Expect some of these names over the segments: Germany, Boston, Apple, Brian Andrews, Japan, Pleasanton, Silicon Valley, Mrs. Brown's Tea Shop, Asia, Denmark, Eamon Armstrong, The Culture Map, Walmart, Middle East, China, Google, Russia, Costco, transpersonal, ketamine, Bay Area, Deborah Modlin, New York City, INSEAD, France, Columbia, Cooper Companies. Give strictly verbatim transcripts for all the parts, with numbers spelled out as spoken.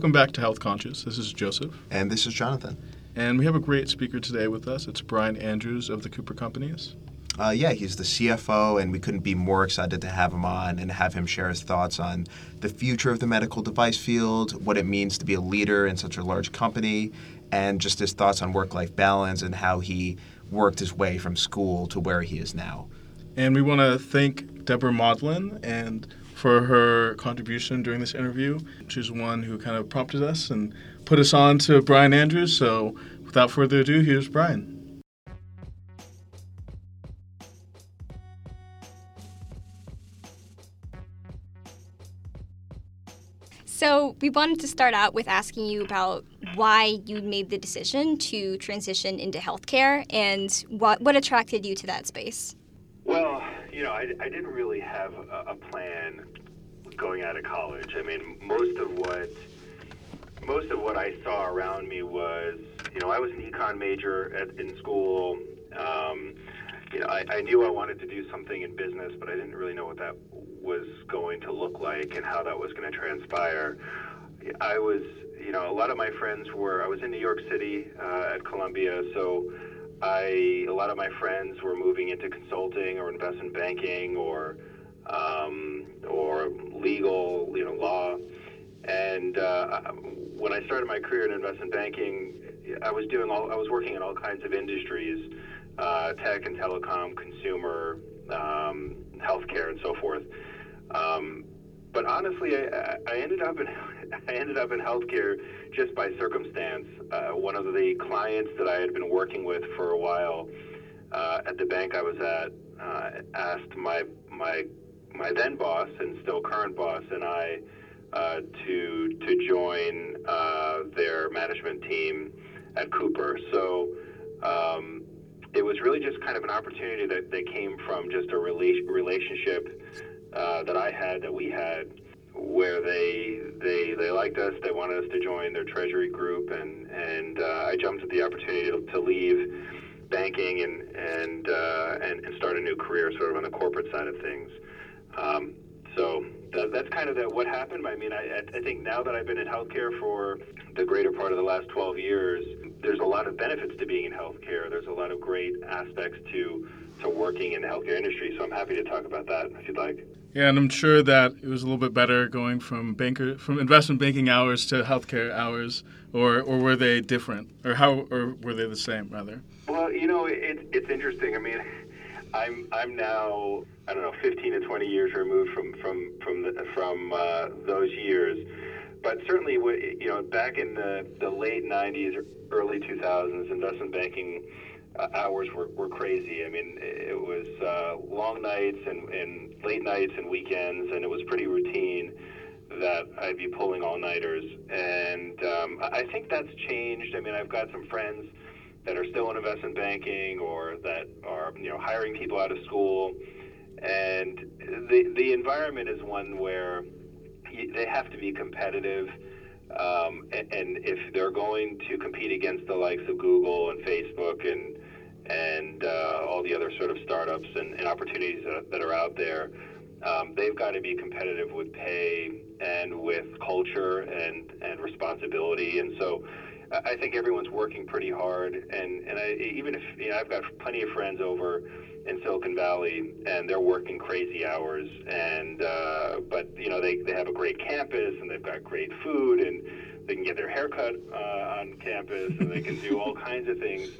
Welcome back to Health Conscious. This is Joseph. And this is Jonathan. And we have a great speaker today with us. It's Brian Andrews of the Cooper Companies. Uh, yeah, he's the C F O, and we couldn't be more excited to have him on and have him share his thoughts on the future of the medical device field, what it means to be a leader in such a large company, and just his thoughts on work-life balance and how he worked his way from school to where he is now. And we want to thank Deborah Modlin and for her contribution during this interview. She's one who kind of prompted us and put us on to Brian Andrews. So without further ado, here's Brian. So we wanted to start out with asking you about why you made the decision to transition into healthcare and what what attracted you to that space. Well, you know, I, I didn't really have a, a plan going out of college. I mean, most of what most of what I saw around me was, you know, I was an econ major at, in school. Um, you know, I, I knew I wanted to do something in business, but I didn't really know what that was going to look like and how that was going to transpire. I was, you know, a lot of my friends were, I was in New York City uh, at Columbia, so I, a lot of my friends were moving into consulting or investment banking or um, or legal, you know, law. And uh, when I started my career in investment banking, I was doing all, I was working in all kinds of industries, uh, tech and telecom, consumer, um, healthcare, and so forth. Um, but honestly, I, I ended up in I ended up in healthcare just by circumstance. Uh, one of the clients that I had been working with for a while uh, at the bank I was at uh, asked my my my then boss and still current boss and I uh, to to join uh, their management team at Cooper. So. Um, It was really just kind of an opportunity that, that came from just a rela- relationship uh, that I had, that we had, where they they they liked us, they wanted us to join their treasury group, and and uh, I jumped at the opportunity to, to leave banking and and, uh, and and start a new career, sort of on the corporate side of things. Um, so that, that's kind of that what happened. I mean, I I think now that I've been in healthcare for the greater part of the last twelve years. There's a lot of benefits to being in healthcare. There's a lot of great aspects to to working in the healthcare industry, so I'm happy to talk about that if you'd like. Yeah, and I'm sure that it was a little bit better going from banker from investment banking hours to healthcare hours, or, or were they different, or how, or were they the same rather? Well, you know, it, it's interesting. I mean, I'm I'm now I don't know fifteen to twenty years removed from from from the, from uh, those years. But certainly, you know, back in the, the late nineties, or early two thousands, investment banking hours were, were crazy. I mean, it was uh, long nights and, and late nights and weekends, and it was pretty routine that I'd be pulling all-nighters. And um, I think that's changed. I mean, I've got some friends that are still in investment banking or that are, you know, hiring people out of school. And the the environment is one where they have to be competitive, um, and, and if they're going to compete against the likes of Google and Facebook and and uh, all the other sort of startups and, and opportunities that, that are out there, um, they've got to be competitive with pay and with culture and, and responsibility. And so, I think everyone's working pretty hard. And and I, even if you know, I've got plenty of friends over in Silicon Valley, and they're working crazy hours, and uh, but you know they, they have a great campus, and they've got great food, and they can get their haircut uh, on campus, and they can do all kinds of things.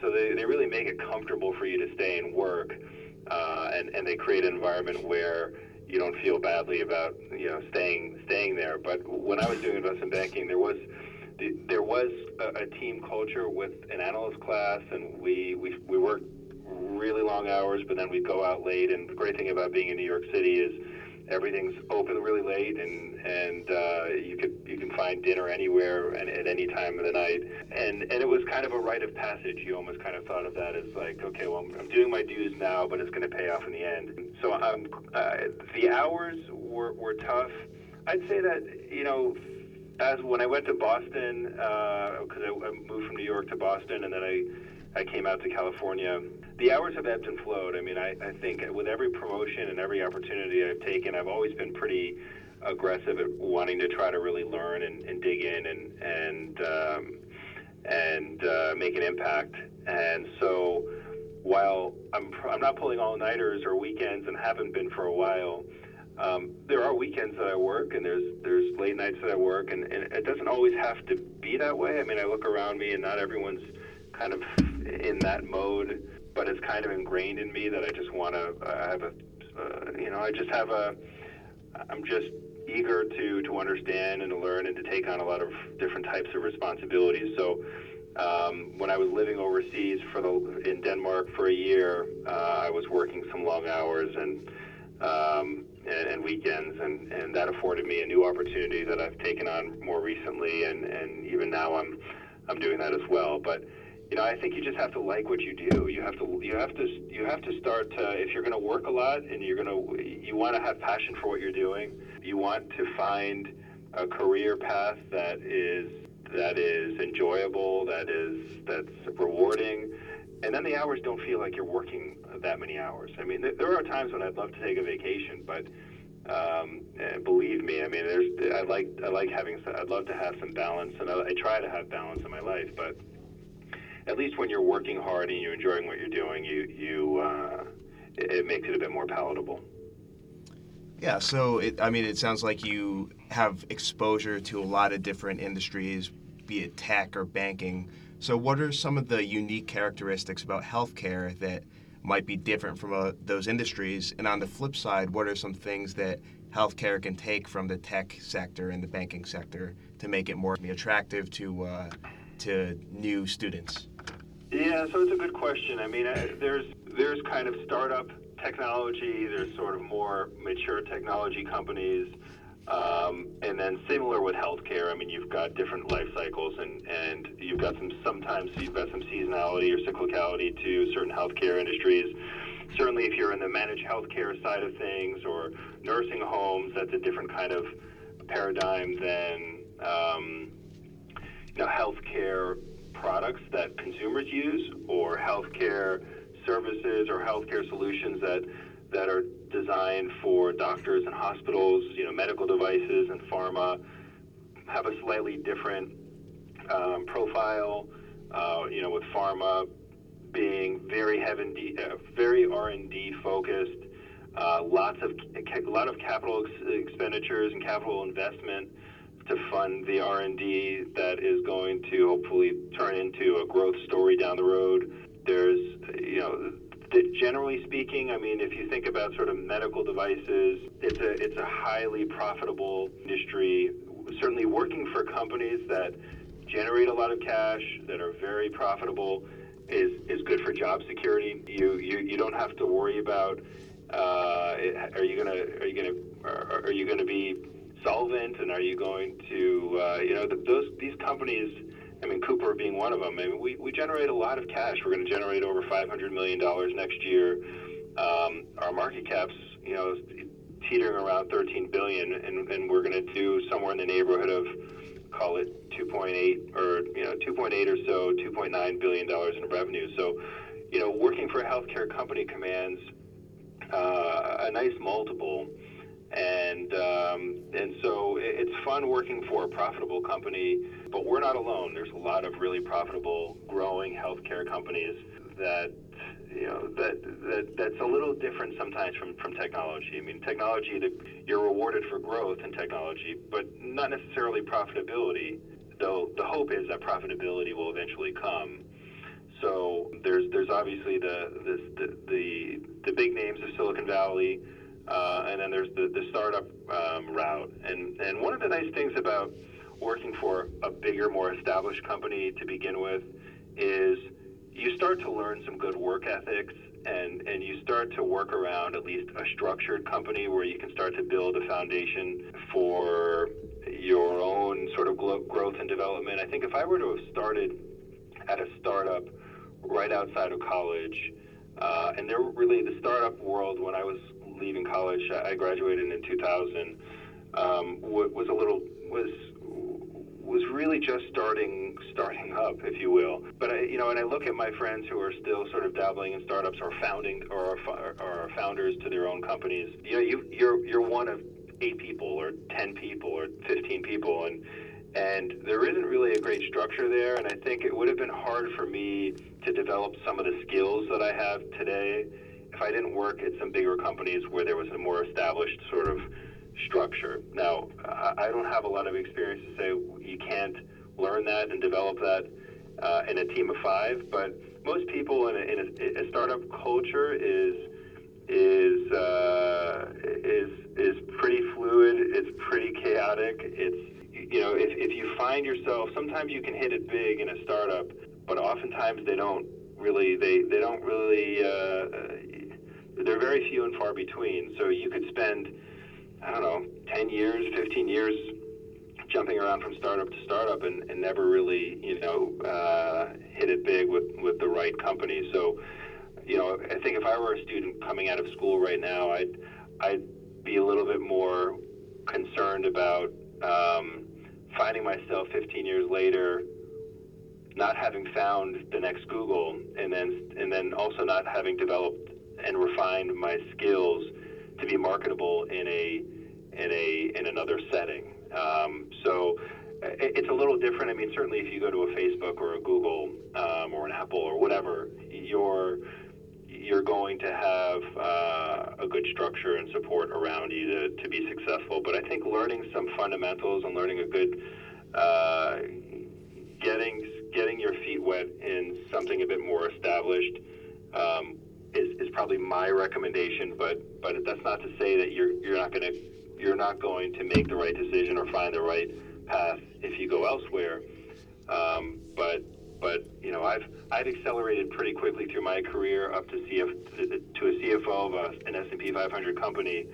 So they, they really make it comfortable for you to stay and work, uh, and and they create an environment where you don't feel badly about you know staying staying there. But when I was doing investment banking, there was. There was a team culture with an analyst class, and we, we we worked really long hours, but then we'd go out late. And the great thing about being in New York City is everything's open really late, and and uh, you could you can find dinner anywhere and at any time of the night. And and it was kind of a rite of passage. You almost kind of thought of that as like, okay, well, I'm doing my dues now, but it's going to pay off in the end. So um, uh, the hours were were tough. I'd say that you know. As when I went to Boston, because uh, I, I moved from New York to Boston, and then I, I came out to California, the hours have ebbed and flowed. I mean, I, I think with every promotion and every opportunity I've taken, I've always been pretty aggressive at wanting to try to really learn and, and dig in and and um, and uh, make an impact. And so while I'm I'm not pulling all-nighters or weekends and haven't been for a while, um, there are weekends that I work and there's there's late nights that I work, and, and it doesn't always have to be that way. I mean, I look around me and not everyone's kind of in that mode, but it's kind of ingrained in me that I just want to uh, have a, uh, you know, I just have a, I'm just eager to, to understand and to learn and to take on a lot of different types of responsibilities. So um, when I was living overseas for the in Denmark for a year, uh, I was working some long hours and um, and, and weekends, and, and that afforded me a new opportunity that I've taken on more recently, and, and even now I'm I'm doing that as well. But you know, I think you just have to like what you do. You have to, you have to, you have to start to, if you're going to work a lot and you're going to, you want to have passion for what you're doing. You want to find a career path that is, that is enjoyable, that is, that's rewarding. And then the hours don't feel like you're working that many hours. I mean, there are times when I'd love to take a vacation, but um, believe me, I mean, there's, I like, I like having, I'd love to have some balance, and I, I try to have balance in my life, but at least when you're working hard and you're enjoying what you're doing, you you uh, it, it makes it a bit more palatable. Yeah, so it, I mean, it sounds like you have exposure to a lot of different industries, be it tech or banking. So what are some of the unique characteristics about healthcare that might be different from uh, those industries? And on the flip side, what are some things that healthcare can take from the tech sector and the banking sector to make it more attractive to uh, to new students? Yeah, so it's a good question. I mean, I, there's there's kind of startup technology, there's sort of more mature technology companies, um, and then similar with healthcare. I mean, you've got different life cycles, and, and you've got some sometimes you've got some seasonality or cyclicality to certain healthcare industries. Certainly, if you're in the managed healthcare side of things or nursing homes, that's a different kind of paradigm than um, you know, healthcare products that consumers use, or healthcare services or healthcare solutions that that are designed for doctors and hospitals. You know, medical devices and pharma have a slightly different um, profile. Uh, you know, with pharma being very heavy, uh, very R and D focused, uh, lots of a lot of capital ex- expenditures and capital investment to fund the R and D that is going to hopefully turn into a growth story down the road. There's, you know, generally speaking, I mean, if you think about sort of medical devices, it's a it's a highly profitable industry, certainly working for companies that generate a lot of cash, that are very profitable, is is good for job security. You you, you don't have to worry about uh, are you gonna are you gonna are, are you gonna be solvent, and are you going to, uh, you know, the, those these companies, I mean, Cooper being one of them, I mean, we, we generate a lot of cash. We're going to generate over five hundred million dollars next year. Um, our market cap's, you know, teetering around thirteen billion dollars, and, and we're going to do somewhere in the neighborhood of, call it two point eight or, you know, two point eight or so, two point nine billion dollars in revenue. So, you know, working for a healthcare company commands uh, a nice multiple. And um, and so it's fun working for a profitable company, but we're not alone. There's a lot of really profitable, growing healthcare companies that you know that, that that's a little different sometimes from, from technology. I mean, technology, that you're rewarded for growth in technology, but not necessarily profitability. Though the hope is that profitability will eventually come. So there's there's obviously the this, the, the the big names of Silicon Valley. Uh, and then there's the, the startup um, route. And, and one of the nice things about working for a bigger, more established company to begin with is you start to learn some good work ethics, and, and you start to work around at least a structured company where you can start to build a foundation for your own sort of growth and development. I think if I were to have started at a startup right outside of college, uh, and there were really the startup world when I was leaving college, I graduated in two thousand. Um, was a little was was really just starting starting up, if you will. But I, you know, and I look at my friends who are still sort of dabbling in startups or founding or are founders to their own companies. You know, you you're you're one of eight people or ten people or fifteen people, and and there isn't really a great structure there. And I think it would have been hard for me to develop some of the skills that I have today if I didn't work at some bigger companies where there was a more established sort of structure. Now, I don't have a lot of experience to say you can't learn that and develop that uh, in a team of five, but most people in a, in a, a startup culture is is uh, is is pretty fluid. It's pretty chaotic. It's, you know, if, if you find yourself, sometimes you can hit it big in a startup, but oftentimes they don't really, they, they don't really, uh, they're very few and far between. So you could spend, I don't know, ten years, fifteen years jumping around from startup to startup and, and never really, you know, uh, hit it big with, with the right company. So, you know, I think if I were a student coming out of school right now, I'd, I'd be a little bit more concerned about um, finding myself fifteen years later not having found the next Google, and then and then also not having developed and refined my skills to be marketable in a in a in another setting. Um, so it's a little different. I mean, certainly if you go to a Facebook or a Google um, or an Apple or whatever, you're you're going to have uh, a good structure and support around you to, to be successful. But I think learning some fundamentals and learning a good uh, getting getting your feet wet in something a bit more established um, is, is probably my recommendation. But but that's not to say that you're you're not going to you're not going to make the right decision or find the right path if you go elsewhere. Um, but but you know, I've I've accelerated pretty quickly through my career up to C F to a C F O of a, an S and P five hundred company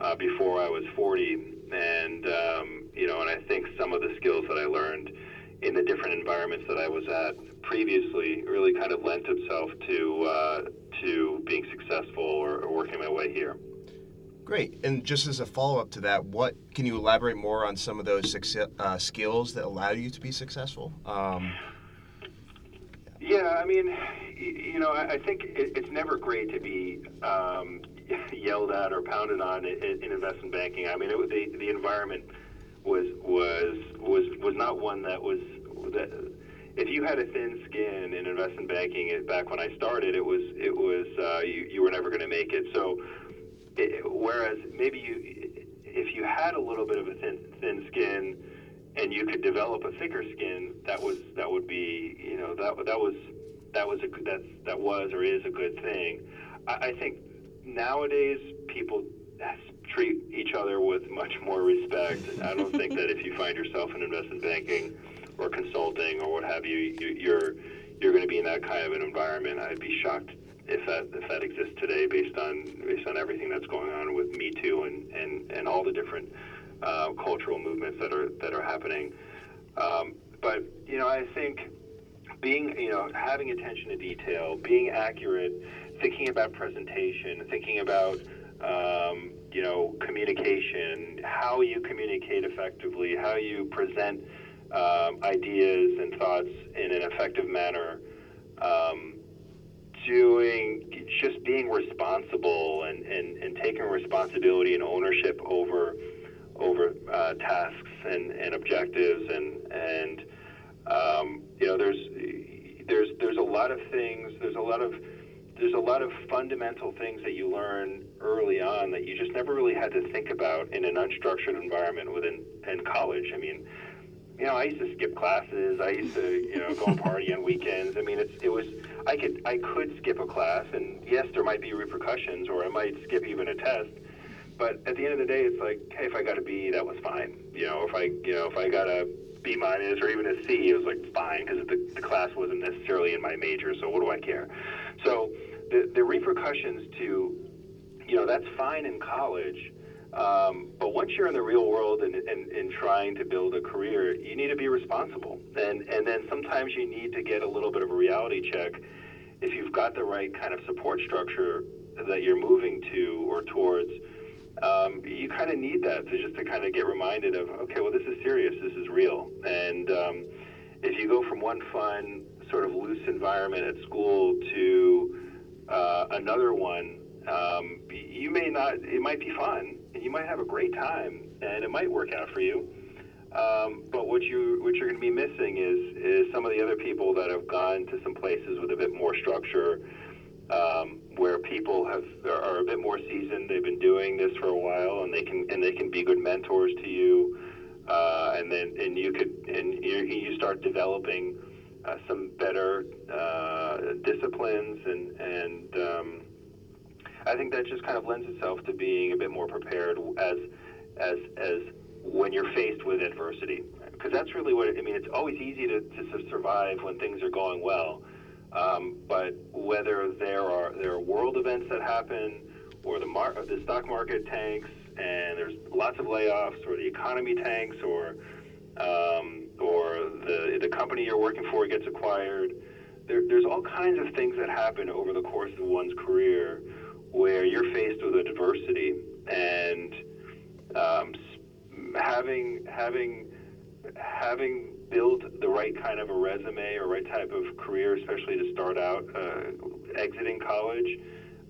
uh, before I was forty, and um, you know, and I think some of the skills that I learned in the different environments that I was at previously really kind of lent itself to uh, to being successful or, or working my way here. Great. And just as a follow-up to that, what can you elaborate more on some of those success, uh, skills that allow you to be successful? Um, yeah, I mean, you know, I think it's never great to be um, yelled at or pounded on in investment banking. I mean, it was the, the environment was was was was not one that was that if you had a thin skin in investment banking it, back when I started, it was it was uh, you you were never going to make it. So it, whereas maybe you if you had a little bit of a thin thin skin and you could develop a thicker skin, that was that would be you know that that was that was a that that was or is a good thing. I, I think nowadays people treat each other with much more respect. I don't think that if you find yourself in investment banking or consulting or what have you, you you're you're going to be in that kind of an environment. I'd be shocked if that if that exists today, based on based on everything that's going on with Me Too and and, and all the different uh, cultural movements that are that are happening. Um, but you know, I think being you know having attention to detail, being accurate, thinking about presentation, thinking about Um, you know, communication, how you communicate effectively, how you present um, ideas and thoughts in an effective manner, um, doing, just being responsible and, and, and taking responsibility and ownership over over uh, tasks and, and objectives, and and um, you know, there's there's there's a lot of things, there's a lot of There's a lot of fundamental things that you learn early on that you just never really had to think about in an unstructured environment within in college. I mean, you know, I used to skip classes. I used to, you know, go and party on weekends. I mean, it's, it was I could I could skip a class, and yes, there might be repercussions, or I might skip even a test. But at the end of the day, it's like, hey, if I got a B, that was fine. You know, if I you know if I got a B minus or even a C, it was like fine, because the, the class wasn't necessarily in my major. So what do I care? So. The, the repercussions to, you know, that's fine in college, um, but once you're in the real world and, and, and trying to build a career, you need to be responsible. And, and then sometimes you need to get a little bit of a reality check. If you've got the right kind of support structure that you're moving to or towards, um, you kind of need that to just to kind of get reminded of, okay, well, this is serious, this is real. And um, if you go from one fun, sort of loose environment at school to Uh, another one Um, you may not, it might be fun, and you might have a great time, and it might work out for you. Um, but what you what you're going to be missing is is some of the other people that have gone to some places with a bit more structure, um, where people have are a bit more seasoned. They've been doing this for a while, and they can and they can be good mentors to you. Uh, and then and you could and you, you start developing uh, some better uh, disciplines, and and um, I think that just kind of lends itself to being a bit more prepared as as as. when you're faced with adversity, because that's really what, I mean, it's always easy to, to survive when things are going well, um, but whether there are there are world events that happen, or the, mar- the stock market tanks, and there's lots of layoffs, or the economy tanks, or um, or the the company you're working for gets acquired, there, there's all kinds of things that happen over the course of one's career where you're faced with adversity, and um, Having having having built the right kind of a resume or right type of career, especially to start out uh, exiting college,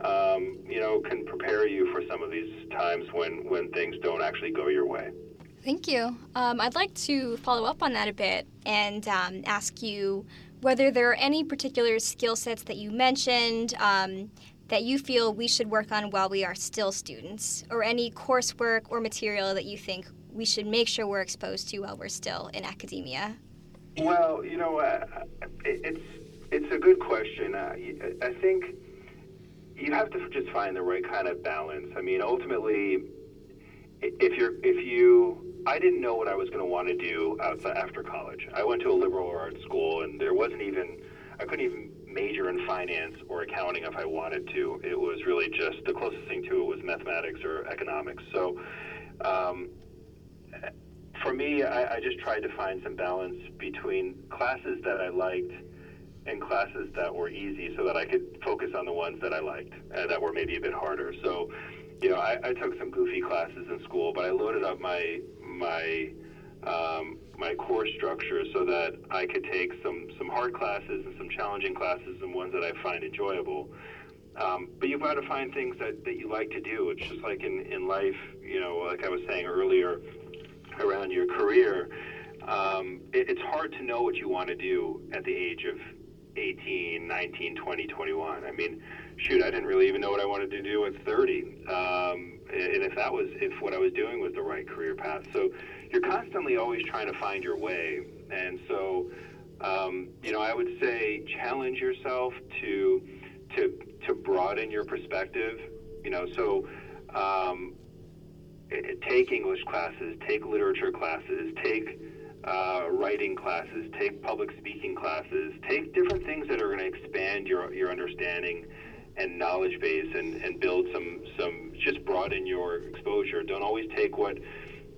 um, you know, can prepare you for some of these times when, when things don't actually go your way. Thank you. Um, I'd like to follow up on that a bit and um, ask you whether there are any particular skill sets that you mentioned um, that you feel we should work on while we are still students, or any coursework or material that you think we should make sure we're exposed to while we're still in academia? Well, you know, uh, it's it's a good question. Uh, I think you have to just find the right kind of balance. I mean, ultimately, if you're if you, I didn't know what I was going to want to do outside after college. I went to a liberal arts school, and there wasn't even I couldn't even. major in finance or accounting if I wanted to. It was really just the closest thing to it was mathematics or economics. So um, for me, I, I just tried to find some balance between classes that I liked and classes that were easy so that I could focus on the ones that I liked uh, that were maybe a bit harder. So, you know, I, I took some goofy classes in school, but I loaded up my my um, my course structure so that I could take some, some hard classes and some challenging classes and ones that I find enjoyable. Um, but you've got to find things that, that you like to do. It's just like in, in life, you know, like I was saying earlier around your career, um, it, it's hard to know what you want to do at the age of eighteen, nineteen, twenty, twenty-one. I mean, shoot, I didn't really even know what I wanted to do at thirty. Um, and if that was, if what I was doing was the right career path. So you're constantly always trying to find your way. And so, um, you know, I would say challenge yourself to, to, to broaden your perspective, you know, so, um, take English classes, take literature classes, take, uh, writing classes, take public speaking classes, take different things that are going to expand your, your understanding and knowledge base and, and build some, some, just broaden your exposure. Don't always take what,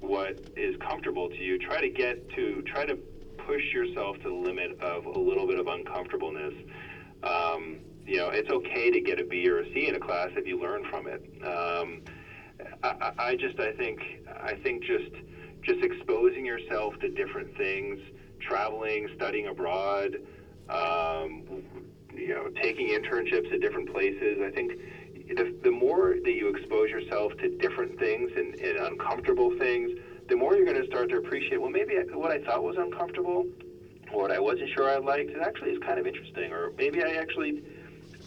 what is comfortable to you. Try to get to, try to push yourself to the limit of a little bit of uncomfortableness. Um, you know, it's okay to get a B or a C in a class if you learn from it. Um, I, I just, I think, I think just, just exposing yourself to different things, traveling, studying abroad, um, you know, taking internships at different places. I think the, the more that you expose yourself to different things and, and uncomfortable things, the more you're going to start to appreciate, well, maybe what I thought was uncomfortable, or what I wasn't sure I liked, it actually is kind of interesting, or maybe I actually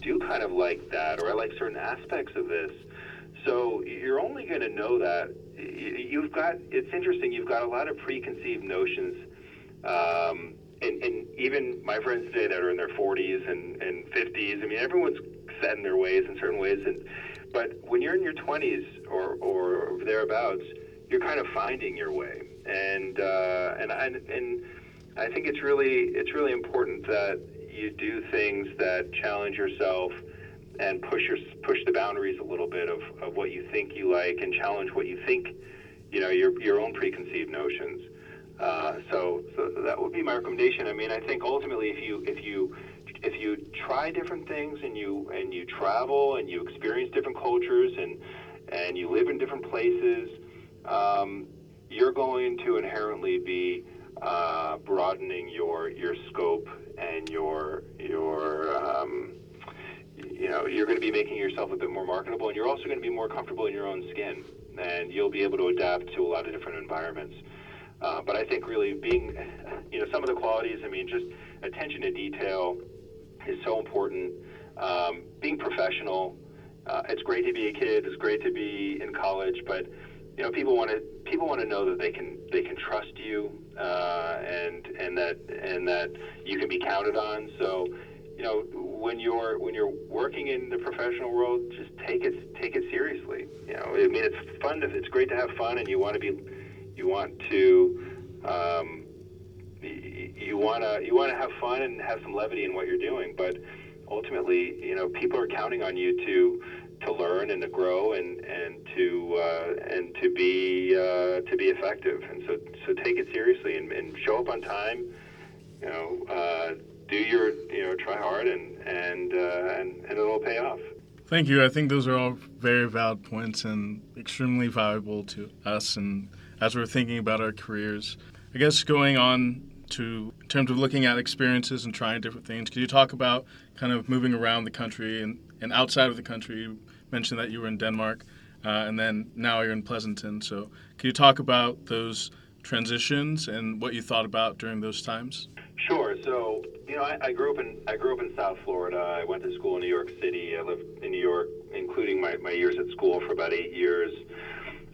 do kind of like that, or I like certain aspects of this. So you're only going to know that. You've got, it's interesting, you've got a lot of preconceived notions, um, and, and even my friends today that are in their forties and, and fifties, I mean, everyone's set in their ways in certain ways, and but when you're in your twenties or, or thereabouts, you're kind of finding your way, and uh, and I and I think it's really it's really important that you do things that challenge yourself and push your push the boundaries a little bit of, of what you think you like, and challenge what you think, you know, your your own preconceived notions. Uh, so, so that would be my recommendation. I mean, I think ultimately, if you if you if you try different things and you and you travel and you experience different cultures and and you live in different places, um, you're going to inherently be uh, broadening your your scope and your your um, you know, you're going to be making yourself a bit more marketable, and you're also going to be more comfortable in your own skin, and you'll be able to adapt to a lot of different environments. Uh, but I think really being, you know, some of the qualities, I mean, just attention to detail is so important. Um, being professional, uh, it's great to be a kid, it's great to be in college, but, you know, people want to people want to know that they can they can trust you, uh, and and that and that you can be counted on. So, you know, when you're when you're working in the professional world, just take it take it seriously. You know, I mean, it's fun. To, it's great to have fun, and you want to be, you want to, um, you want to you want to have fun and have some levity in what you're doing. But ultimately, you know, people are counting on you to. to learn and to grow and and to uh, and to be uh, to be effective, and so so take it seriously and, and show up on time. You know, uh, do your you know try hard and and, uh, and and it'll pay off. Thank you. I think those are all very valid points and extremely valuable to us. And as we're thinking about our careers, I guess going on to in terms of looking at experiences and trying different things, could you talk about kind of moving around the country and and outside of the country? You mentioned that you were in Denmark, uh, and then now you're in Pleasanton. So can you talk about those transitions and what you thought about during those times? Sure. So, you know, I, I grew up in I grew up in South Florida. I went to school in New York City. I lived in New York, including my, my years at school, for about eight years.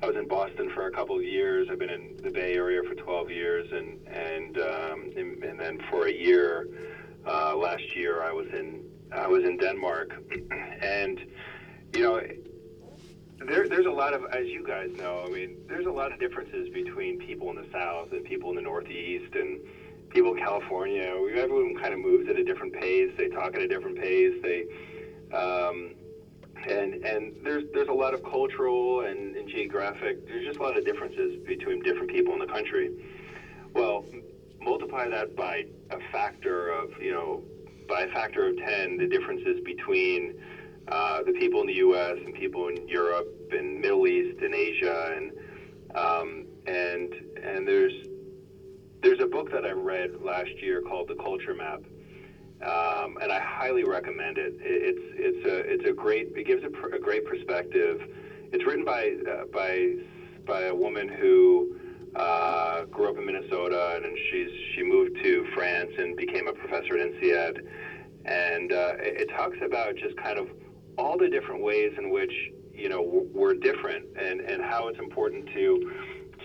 I was in Boston for a couple of years. I've been in the Bay Area for twelve years, and and um, and, and then for a year uh, last year I was in. I was in Denmark, and, you know, there, there's a lot of, as you guys know, I mean, there's a lot of differences between people in the South and people in the Northeast and people in California. Everyone kind of moves at a different pace. They talk at a different pace. They, um, and and there's there's a lot of cultural and, and geographic. There's just a lot of differences between different people in the country. Well, multiply that by a factor of, you know, by a factor of ten, the differences between uh, the people in the U S and people in Europe and Middle East and Asia, and um, and and there's there's a book that I read last year called The Culture Map, um, and I highly recommend it. It's it's a it's a great it gives a, pr- a great perspective. It's written by uh, by by a woman who. Uh, grew up in Minnesota, and, and she's she moved to France and became a professor at INSEAD. And uh, it, it talks about just kind of all the different ways in which, you know, w- we're different, and, and how it's important to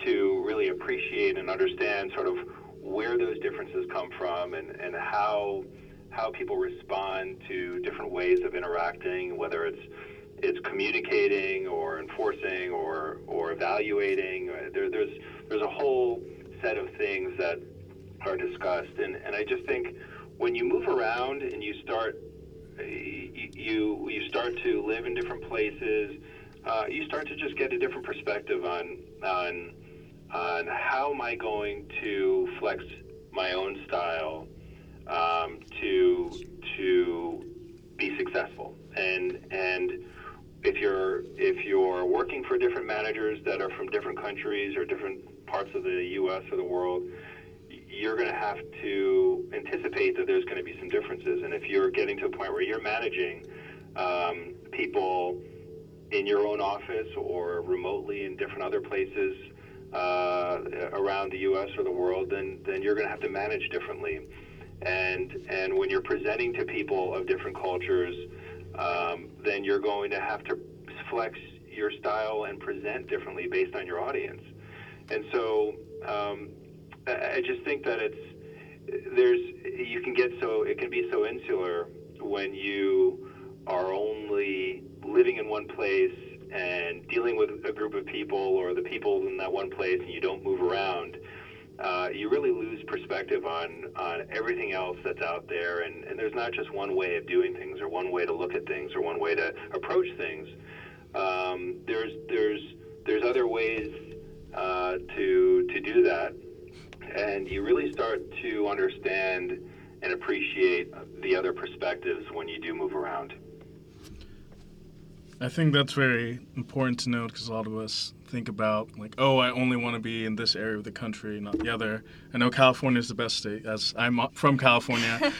to really appreciate and understand sort of where those differences come from, and, and how how people respond to different ways of interacting, whether it's it's communicating or enforcing or or evaluating. There, there's there's a whole set of things that are discussed, and, and I just think when you move around and you start you you start to live in different places, uh, you start to just get a different perspective on on on how am I going to flex my own style um, to to be successful, and and. If you're if you're working for different managers that are from different countries or different parts of the U S or the world, you're going to have to anticipate that there's going to be some differences. And if you're getting to a point where you're managing um, people in your own office or remotely in different other places uh, around the U S or the world, then then you're going to have to manage differently. And and when you're presenting to people of different cultures, Um, then you're going to have to flex your style and present differently based on your audience. And so um, I just think that it's there's you can get so it can be so insular when you are only living in one place and dealing with a group of people or the people in that one place, and you don't move around. Uh, you really lose perspective on, on everything else that's out there, and, and there's not just one way of doing things or one way to look at things or one way to approach things. Um, there's there's there's other ways uh, to to do that, and you really start to understand and appreciate the other perspectives when you do move around. I think that's very important to note, because a lot of us think about like, oh, I only want to be in this area of the country, not the other. I know California is the best state, as I'm from California.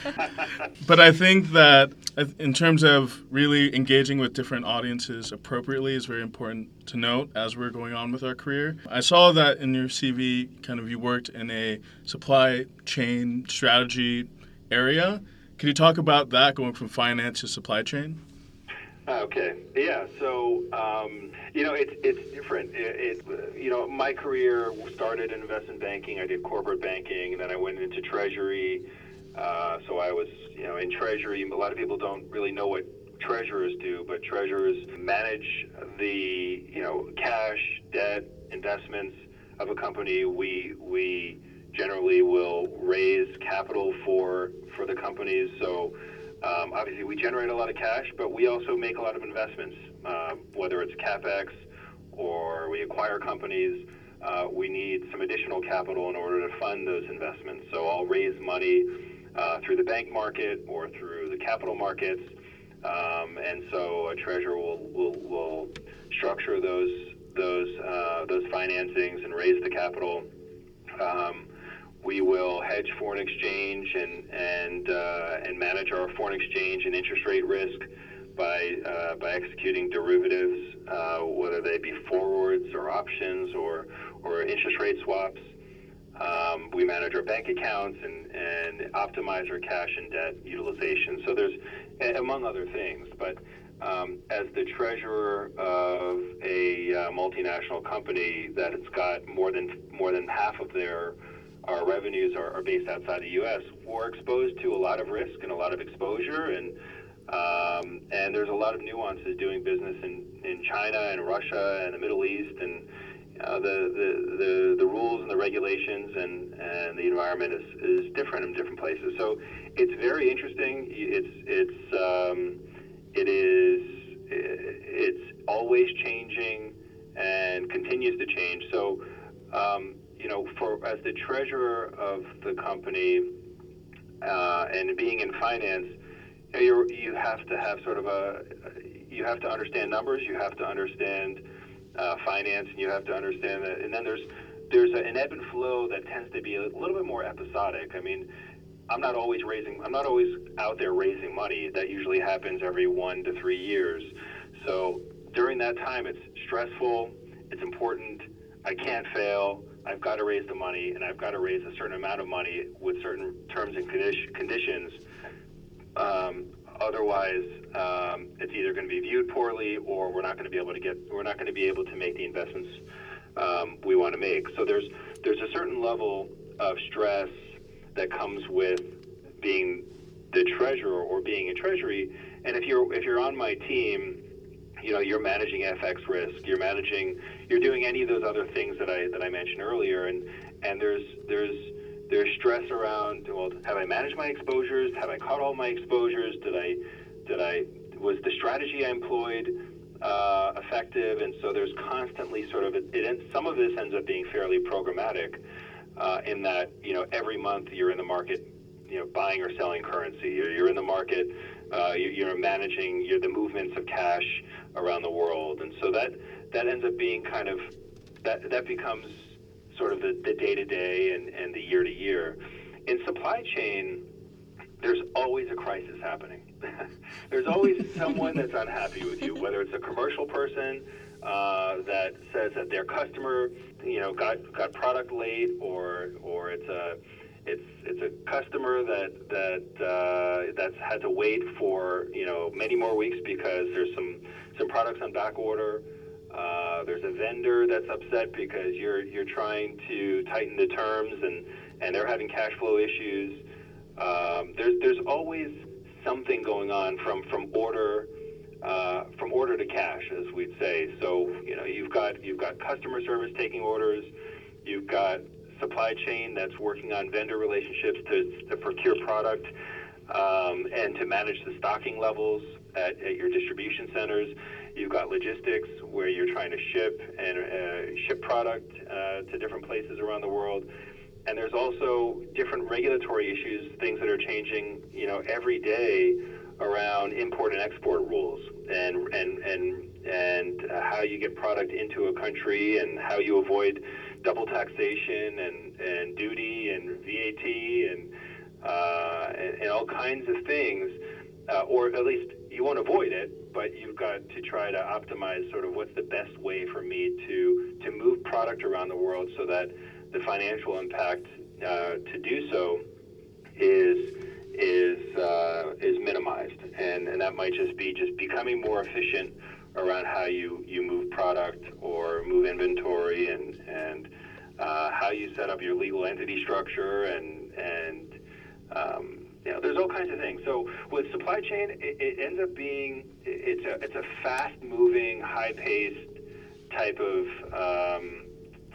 But I think that in terms of really engaging with different audiences appropriately is very important to note as we're going on with our career. I saw that in your C V, kind of you worked in a supply chain strategy area. Can you talk about that, going from finance to supply chain? Okay. Yeah. So, um, you know, it's it's different. It, it you know, my career started in investment banking. I did corporate banking, and then I went into treasury. Uh, so I was, you know, in treasury. A lot of people don't really know what treasurers do, but treasurers manage the, you know, cash, debt, investments of a company. We we generally will raise capital for for the companies. So. Um, obviously, we generate a lot of cash, but we also make a lot of investments, uh, whether it's CapEx or we acquire companies. Uh, we need some additional capital in order to fund those investments. So I'll raise money uh, through the bank market or through the capital markets. Um, and so a treasurer will, will, will structure those those uh, those financings and raise the capital. Um, We will hedge foreign exchange and and uh, and manage our foreign exchange and interest rate risk by uh, by executing derivatives, uh, whether they be forwards or options or or interest rate swaps. Um, we manage our bank accounts and, and optimize our cash and debt utilization. So there's, among other things, but um, as the treasurer of a uh, multinational company that it's got more than more than half of their our revenues are, are based outside the U S, we're exposed to a lot of risk and a lot of exposure, and um, and there's a lot of nuances doing business in, in China and Russia and the Middle East, and uh, the, the, the, the rules and the regulations and, and the environment is, is different in different places. So it's very interesting. It's it's um, it is it's always changing and continues to change. So. Um, You know, for as the treasurer of the company uh, and being in finance, you you have to have sort of a you have to understand numbers, you have to understand uh, finance, and you have to understand that. And then there's there's a, an ebb and flow that tends to be a little bit more episodic. I mean, I'm not always raising, I'm not always out there raising money. That usually happens every one to three years. So during that time, it's stressful. It's important. I can't fail. I've got to raise the money, and I've got to raise a certain amount of money with certain terms and conditions. Um, otherwise, um, it's either going to be viewed poorly, or we're not going to be able to get, we're not going to be able to make the investments um, we want to make. So there's there's a certain level of stress that comes with being the treasurer or being in treasury. And if you're if you're on my team, you know, you're managing F X risk, you're managing, you're doing any of those other things that I that I mentioned earlier, and and there's there's there's stress around, well, have I managed my exposures? Have I caught all my exposures? Did I did I was the strategy I employed uh, effective? And so there's constantly sort of it, it some of this ends up being fairly programmatic uh, in that, you know, every month you're in the market, you know, buying or selling currency, you're, you're in the market. Uh, you, you're managing you're the movements of cash around the world, and so that that ends up being kind of that that becomes sort of the, the day-to-day and, and the year-to-year. In supply chain, there's always a crisis happening. There's always someone that's unhappy with you, whether it's a commercial person uh, that says that their customer, you know, got got product late, or or it's a It's it's a customer that that uh, that's had to wait for, you know, many more weeks because there's some, some products on back order. Uh, there's a vendor that's upset because you're you're trying to tighten the terms and, and they're having cash flow issues. Um, there's there's always something going on from from order uh, from order to cash, as we'd say. So, you know, you've got you've got customer service taking orders, you've got supply chain that's working on vendor relationships to, to procure product um, and to manage the stocking levels at, at your distribution centers. You've got logistics where you're trying to ship and uh, ship product uh, to different places around the world. And there's also different regulatory issues, things that are changing, you know, every day around import and export rules and and and and how you get product into a country and how you avoid double taxation and, and duty and V A T and, uh, and, and all kinds of things, uh, or at least you won't avoid it, but you've got to try to optimize sort of what's the best way for me to, to move product around the world so that the financial impact uh, to do so is is uh, is minimized, and, and that might just be just becoming more efficient around how you, you move product or move inventory, and and uh, how you set up your legal entity structure, and and um, you know, there's all kinds of things. So with supply chain, it, it ends up being it's a it's a fast moving, high paced type of um,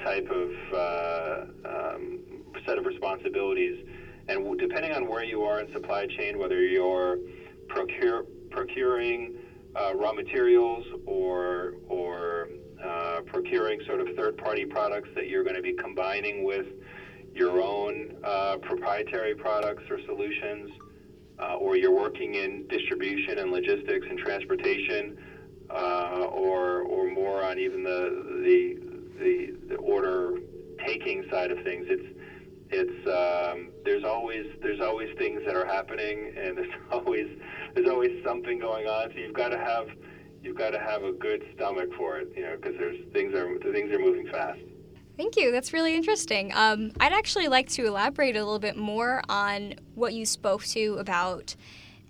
type of uh, um, set of responsibilities. And depending on where you are in supply chain, whether you're procure, procuring uh, raw materials or or uh, procuring sort of third-party products that you're going to be combining with your own uh, proprietary products or solutions, uh, or you're working in distribution and logistics and transportation, uh, or or more on even the the the, the order-taking side of things, it's. It's um, there's always there's always things that are happening, and there's always there's always something going on. So you've got to have you've got to have a good stomach for it, you know, because there's things are things are moving fast. Thank you. That's really interesting. Um, I'd actually like to elaborate a little bit more on what you spoke to about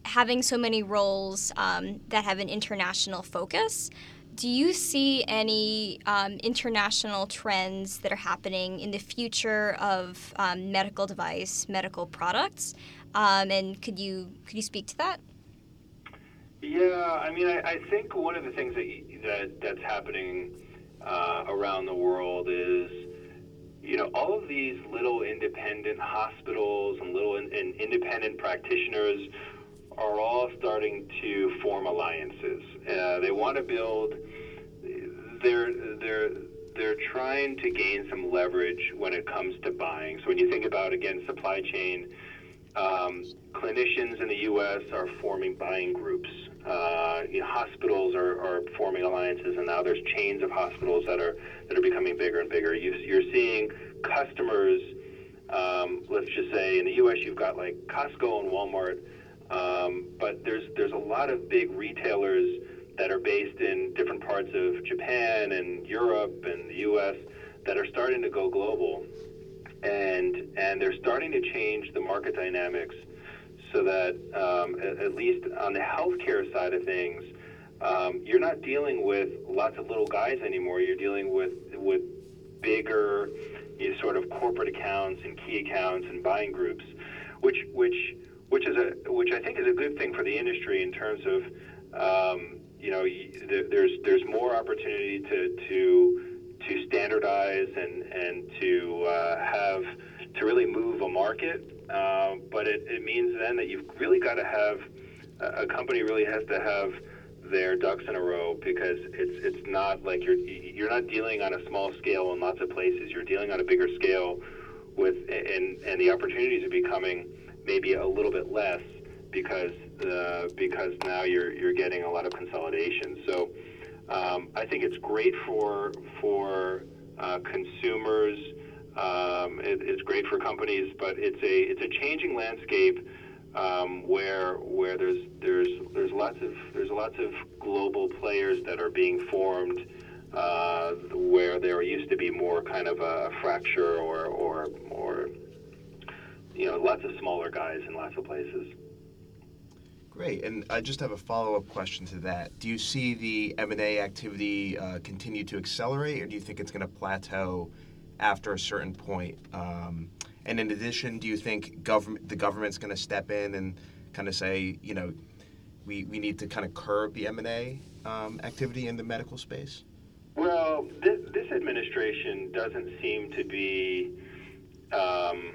having so many roles um, that have an international focus. Do you see any um, international trends that are happening in the future of um, medical device, medical products? Um, and could you could you speak to that? Yeah, I mean, I, I think one of the things that, that that's happening uh, around the world is, you know, all of these little independent hospitals and little in, and independent practitioners are all starting to form alliances. Uh, they want to build. They're they're they're trying to gain some leverage when it comes to buying. So when you think about, again, supply chain, um, clinicians in the U S are forming buying groups. Uh, you know, hospitals are, are forming alliances, and now there's chains of hospitals that are that are becoming bigger and bigger. You, you're seeing customers. Um, let's just say in the U S you've got like Costco and Walmart. Um, but there's there's a lot of big retailers that are based in different parts of Japan and Europe and the U S that are starting to go global, and and they're starting to change the market dynamics so that um, at, at least on the healthcare side of things, um, you're not dealing with lots of little guys anymore. You're dealing with with bigger, you know, sort of corporate accounts and key accounts and buying groups, which which. Which is a which I think is a good thing for the industry in terms of um, you know there's there's more opportunity to to to standardize and and to uh, have to really move a market, uh, but it, it means then that you've really got to have a company really has to have their ducks in a row, because it's it's not like you're you're not dealing on a small scale in lots of places. You're dealing on a bigger scale with and and the opportunities are becoming maybe a little bit less because uh, because now you're you're getting a lot of consolidation. So um, I think it's great for for uh, consumers. Um, it, it's great for companies, but it's a it's a changing landscape um, where where there's there's there's lots of there's lots of global players that are being formed, uh, where there used to be more kind of a fracture or or or. you know, lots of smaller guys in lots of places. Great. And I just have a follow-up question to that. Do you see the M and A activity uh, continue to accelerate, or do you think it's going to plateau after a certain point? Um, and in addition, do you think government, the government's going to step in and kind of say, you know, we, we need to kind of curb the M and A um, activity in the medical space? Well, this, this administration doesn't seem to be... Um,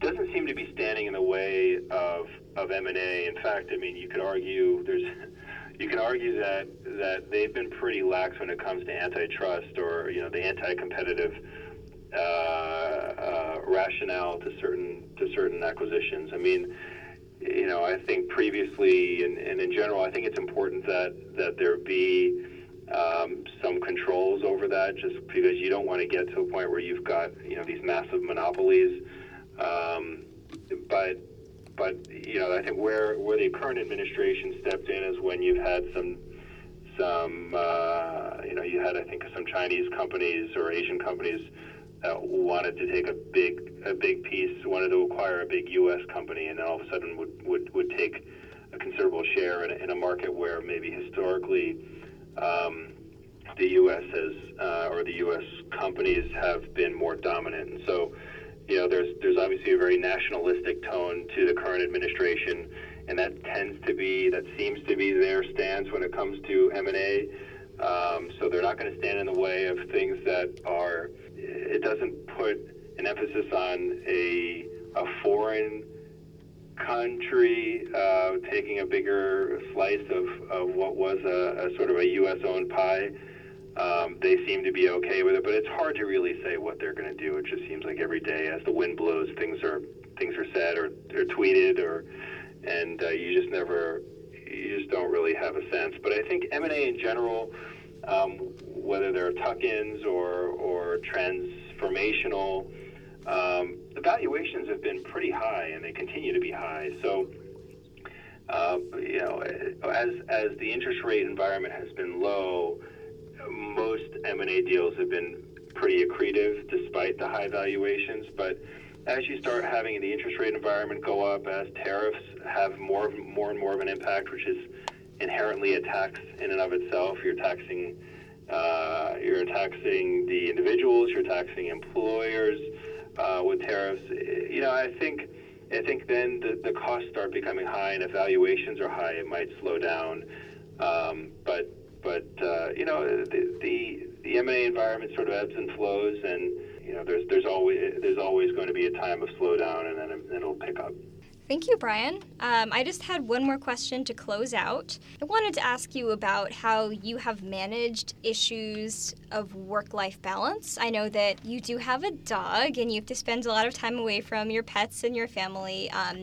doesn't seem to be standing in the way of of M and A. In fact, I mean, you could argue there's, you can argue that that they've been pretty lax when it comes to antitrust or you know the anti-competitive uh, uh, rationale to certain to certain acquisitions. I mean, you know, I think previously and, and in general, I think it's important that that there be um, that, just because you don't want to get to a point where you've got, you know, these massive monopolies. Um, but but you know, I think where where the current administration stepped in is when you've had some some uh, you know, you had I think some Chinese companies or Asian companies that wanted to take a big a big piece, wanted to acquire a big U S company, and then all of a sudden would would, would take a considerable share in a, in a market where maybe historically um, the U S has uh, or the U S companies have been more dominant. And so, you know, there's there's obviously a very nationalistic tone to the current administration, and that tends to be, that seems to be their stance when it comes to M and A. Um, so they're not going to stand in the way of things that are, it doesn't put an emphasis on a a foreign country uh, taking a bigger slice of, of what was a, a sort of a U S-owned pie. Um, they seem to be okay with it, but it's hard to really say what they're going to do. It just seems like every day, as the wind blows, things are things are said or, or tweeted, or and uh, you just never, you just don't really have a sense. But I think M and A in general, um, whether they're tuck-ins or or transformational, um, the valuations have been pretty high, and they continue to be high. So, uh, you know, as as the interest rate environment has been low, most M and A deals have been pretty accretive despite the high valuations. But as you start having the interest rate environment go up, as tariffs have more, more and more of an impact, which is inherently a tax in and of itself, you're taxing, uh, you're taxing the individuals, you're taxing employers uh, with tariffs. You know, I think, I think then the, the costs start becoming high, and if valuations are high, it might slow down. Um, but But uh, you know, the, the the M and A environment sort of ebbs and flows, and you know, there's there's always there's always going to be a time of slowdown, and then it'll pick up. Thank you, Brian. Um, I just had one more question to close out. I wanted to ask you about how you have managed issues of work-life balance. I know that you do have a dog, and you have to spend a lot of time away from your pets and your family. Um,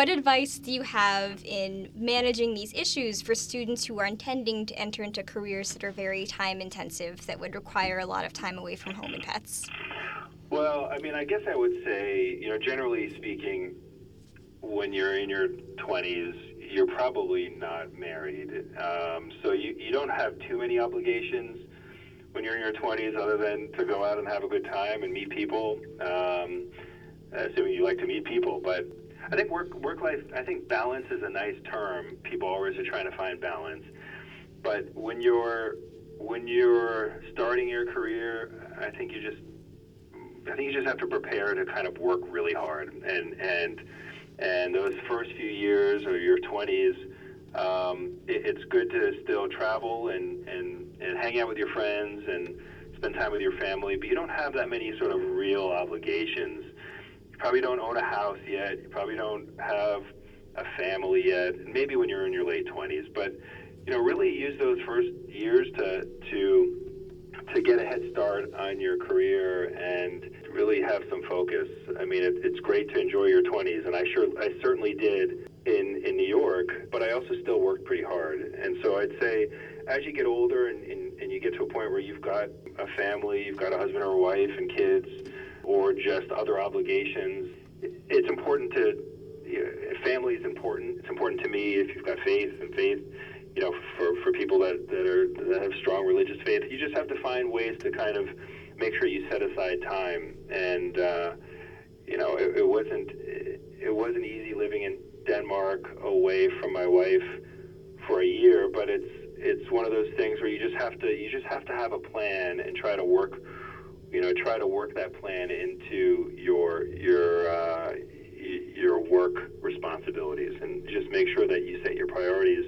What advice do you have in managing these issues for students who are intending to enter into careers that are very time intensive, that would require a lot of time away from home and pets? Well, I mean, I guess I would say, you know, generally speaking, when you're in your twenties, you're probably not married. Um, so you, you don't have too many obligations when you're in your twenties other than to go out and have a good time and meet people, um, assuming you like to meet people. But I think work work life. I think balance is a nice term. People always are trying to find balance, but when you're when you're starting your career, I think you just I think you just have to prepare to kind of work really hard. And and and those first few years or your twenties, um, it, it's good to still travel and, and and hang out with your friends and spend time with your family, but you don't have that many sort of real obligations. Probably don't own a house yet. You probably don't have a family yet. Maybe when you're in your late twenties, but you know, really use those first years to to to get a head start on your career and really have some focus. I mean, it, it's great to enjoy your twenties, and I sure I certainly did in in New York. But I also still worked pretty hard, and so I'd say as you get older and, and, and you get to a point where you've got a family, you've got a husband or a wife and kids, or just other obligations, it's important to, you know, family is important. It's important to me if you've got faith, and faith, you know, for, for people that, that are that have strong religious faith, you just have to find ways to kind of make sure you set aside time. And, uh, you know, it, it wasn't it wasn't easy living in Denmark away from my wife for a year, but it's it's one of those things where you just have to you just have to have a plan and try to work You know, try to work that plan into your your uh, your work responsibilities, and just make sure that you set your priorities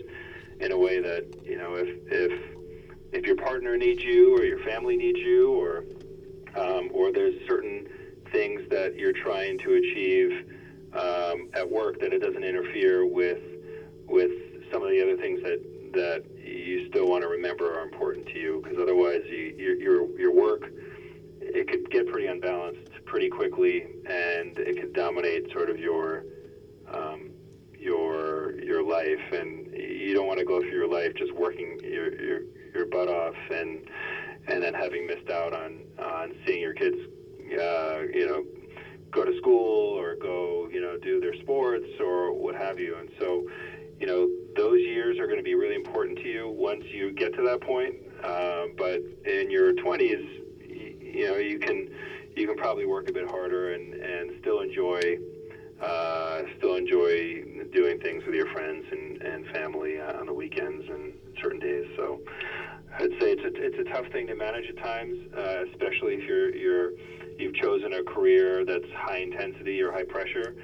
in a way that, you know, if if if your partner needs you, or your family needs you, or um, or there's certain things that you're trying to achieve um, at work, that it doesn't interfere with with some of the other things that that you still want to remember are important to you, because otherwise, you, your your your work, it could get pretty unbalanced pretty quickly, and it could dominate sort of your um, your your life, and you don't want to go through your life just working your your, your butt off and and then having missed out on on seeing your kids, uh, you know, go to school or go, you know, do their sports or what have you. And so, you know, those years are going to be really important to you once you get to that point. Uh, but in your twenties, you, you know, you can you can probably work a bit harder and, and still enjoy uh, still enjoy doing things with your friends and, and family on the weekends and certain days. So I'd say it's a, it's a tough thing to manage at times, uh, especially if you're you're you've chosen a career that's high intensity or high pressure.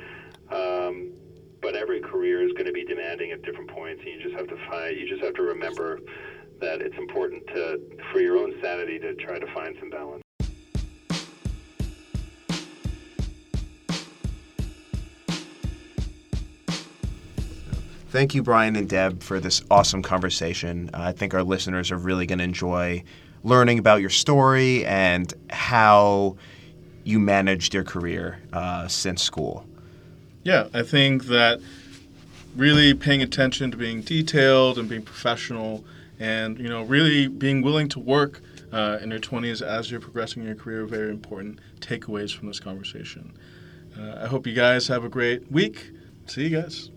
Um, but every career is going to be demanding at different points, and you just have to find you just have to remember that it's important to, for your own sanity, to try to find some balance. Thank you, Brian and Deb, for this awesome conversation. Uh, I think our listeners are really going to enjoy learning about your story and how you managed your career uh, since school. Yeah, I think that really paying attention to being detailed and being professional and, you know, really being willing to work uh, in your twenties as you're progressing in your career are very important takeaways from this conversation. Uh, I hope you guys have a great week. See you guys.